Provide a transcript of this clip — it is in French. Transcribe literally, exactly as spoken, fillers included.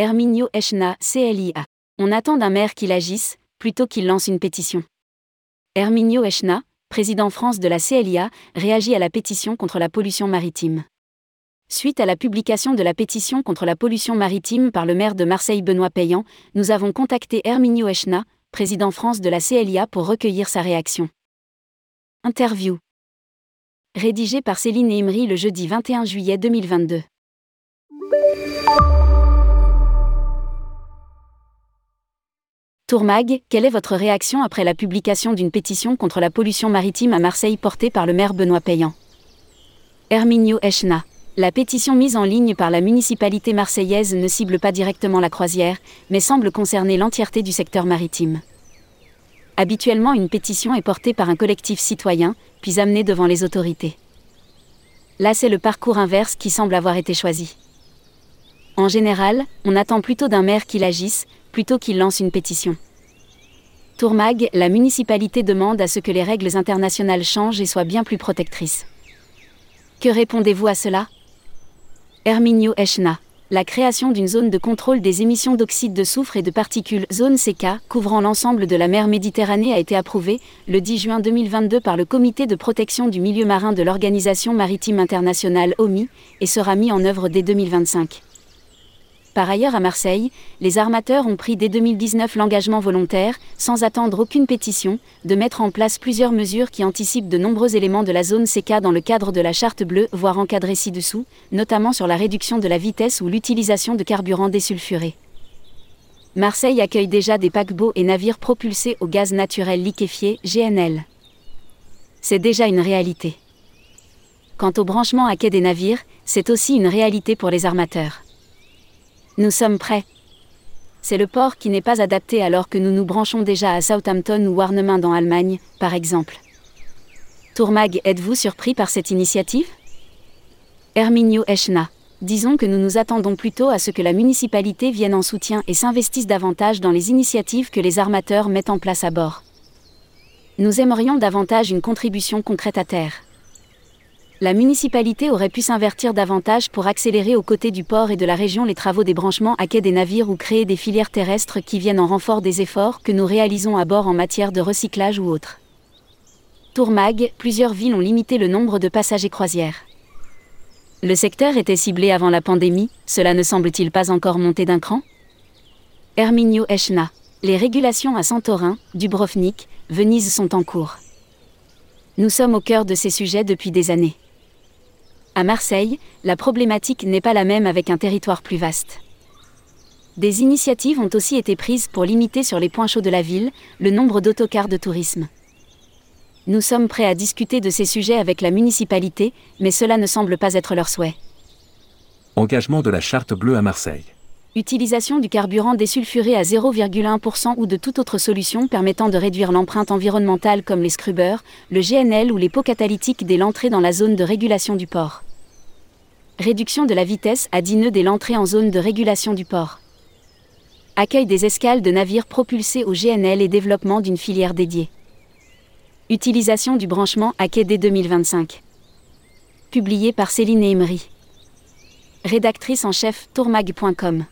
Erminio Eschena, C L I A. On attend d'un maire qu'il agisse, plutôt qu'il lance une pétition. Erminio Eschena, président France de la C L I A, réagit à la pétition contre la pollution maritime. Suite à la publication de la pétition contre la pollution maritime par le maire de Marseille Benoît Payan, nous avons contacté Erminio Eschena, président France de la C L I A, pour recueillir sa réaction. Interview. Rédigé par Céline Aymery le jeudi vingt et un juillet deux mille vingt-deux. Tourmag, quelle est votre réaction après la publication d'une pétition contre la pollution maritime à Marseille portée par le maire Benoît Payan? Erminio Eschena. La pétition mise en ligne par la municipalité marseillaise ne cible pas directement la croisière, mais semble concerner l'entièreté du secteur maritime. Habituellement, une pétition est portée par un collectif citoyen, puis amenée devant les autorités. Là, c'est le parcours inverse qui semble avoir été choisi. En général, on attend plutôt d'un maire qu'il agisse, plutôt qu'il lance une pétition. Tourmag, la municipalité demande à ce que les règles internationales changent et soient bien plus protectrices. Que répondez-vous à cela? Erminio Eschena. La création d'une zone de contrôle des émissions d'oxyde de soufre et de particules, zone S E C A, couvrant l'ensemble de la mer Méditerranée a été approuvée, le dix juin deux mille vingt-deux par le Comité de protection du milieu marin de l'Organisation maritime internationale O M I, et sera mise en œuvre dès deux mille vingt-cinq. Par ailleurs, à Marseille, les armateurs ont pris dès deux mille dix-neuf l'engagement volontaire, sans attendre aucune pétition, de mettre en place plusieurs mesures qui anticipent de nombreux éléments de la zone S E C A dans le cadre de la charte bleue, voire encadrée ci-dessous, notamment sur la réduction de la vitesse ou l'utilisation de carburants désulfurés. Marseille accueille déjà des paquebots et navires propulsés au gaz naturel liquéfié, G N L. C'est déjà une réalité. Quant au branchement à quai des navires, c'est aussi une réalité pour les armateurs. Nous sommes prêts. C'est le port qui n'est pas adapté alors que nous nous branchons déjà à Southampton ou Warnemünde en Allemagne, par exemple. Tourmag, êtes-vous surpris par cette initiative? Erminio Eschena. Disons que nous nous attendons plutôt à ce que la municipalité vienne en soutien et s'investisse davantage dans les initiatives que les armateurs mettent en place à bord. Nous aimerions davantage une contribution concrète à terre. La municipalité aurait pu s'investir davantage pour accélérer aux côtés du port et de la région les travaux des branchements à quai des navires ou créer des filières terrestres qui viennent en renfort des efforts que nous réalisons à bord en matière de recyclage ou autre. Tourmag, plusieurs villes ont limité le nombre de passagers croisières. Le secteur était ciblé avant la pandémie, cela ne semble-t-il pas encore monter d'un cran? Erminio Eschena. Les régulations à Santorin, Dubrovnik, Venise sont en cours. Nous sommes au cœur de ces sujets depuis des années. À Marseille, la problématique n'est pas la même avec un territoire plus vaste. Des initiatives ont aussi été prises pour limiter sur les points chauds de la ville le nombre d'autocars de tourisme. Nous sommes prêts à discuter de ces sujets avec la municipalité, mais cela ne semble pas être leur souhait. Engagement de la charte bleue à Marseille. Utilisation du carburant désulfuré à zéro virgule un pour cent ou de toute autre solution permettant de réduire l'empreinte environnementale comme les scrubbers, le G N L ou les pots catalytiques dès l'entrée dans la zone de régulation du port. Réduction de la vitesse à dix nœuds dès l'entrée en zone de régulation du port. Accueil des escales de navires propulsés au G N L et développement d'une filière dédiée. Utilisation du branchement à quai dès deux mille vingt-cinq. Publié par Céline Aymery. Rédactrice en chef tourmag point com.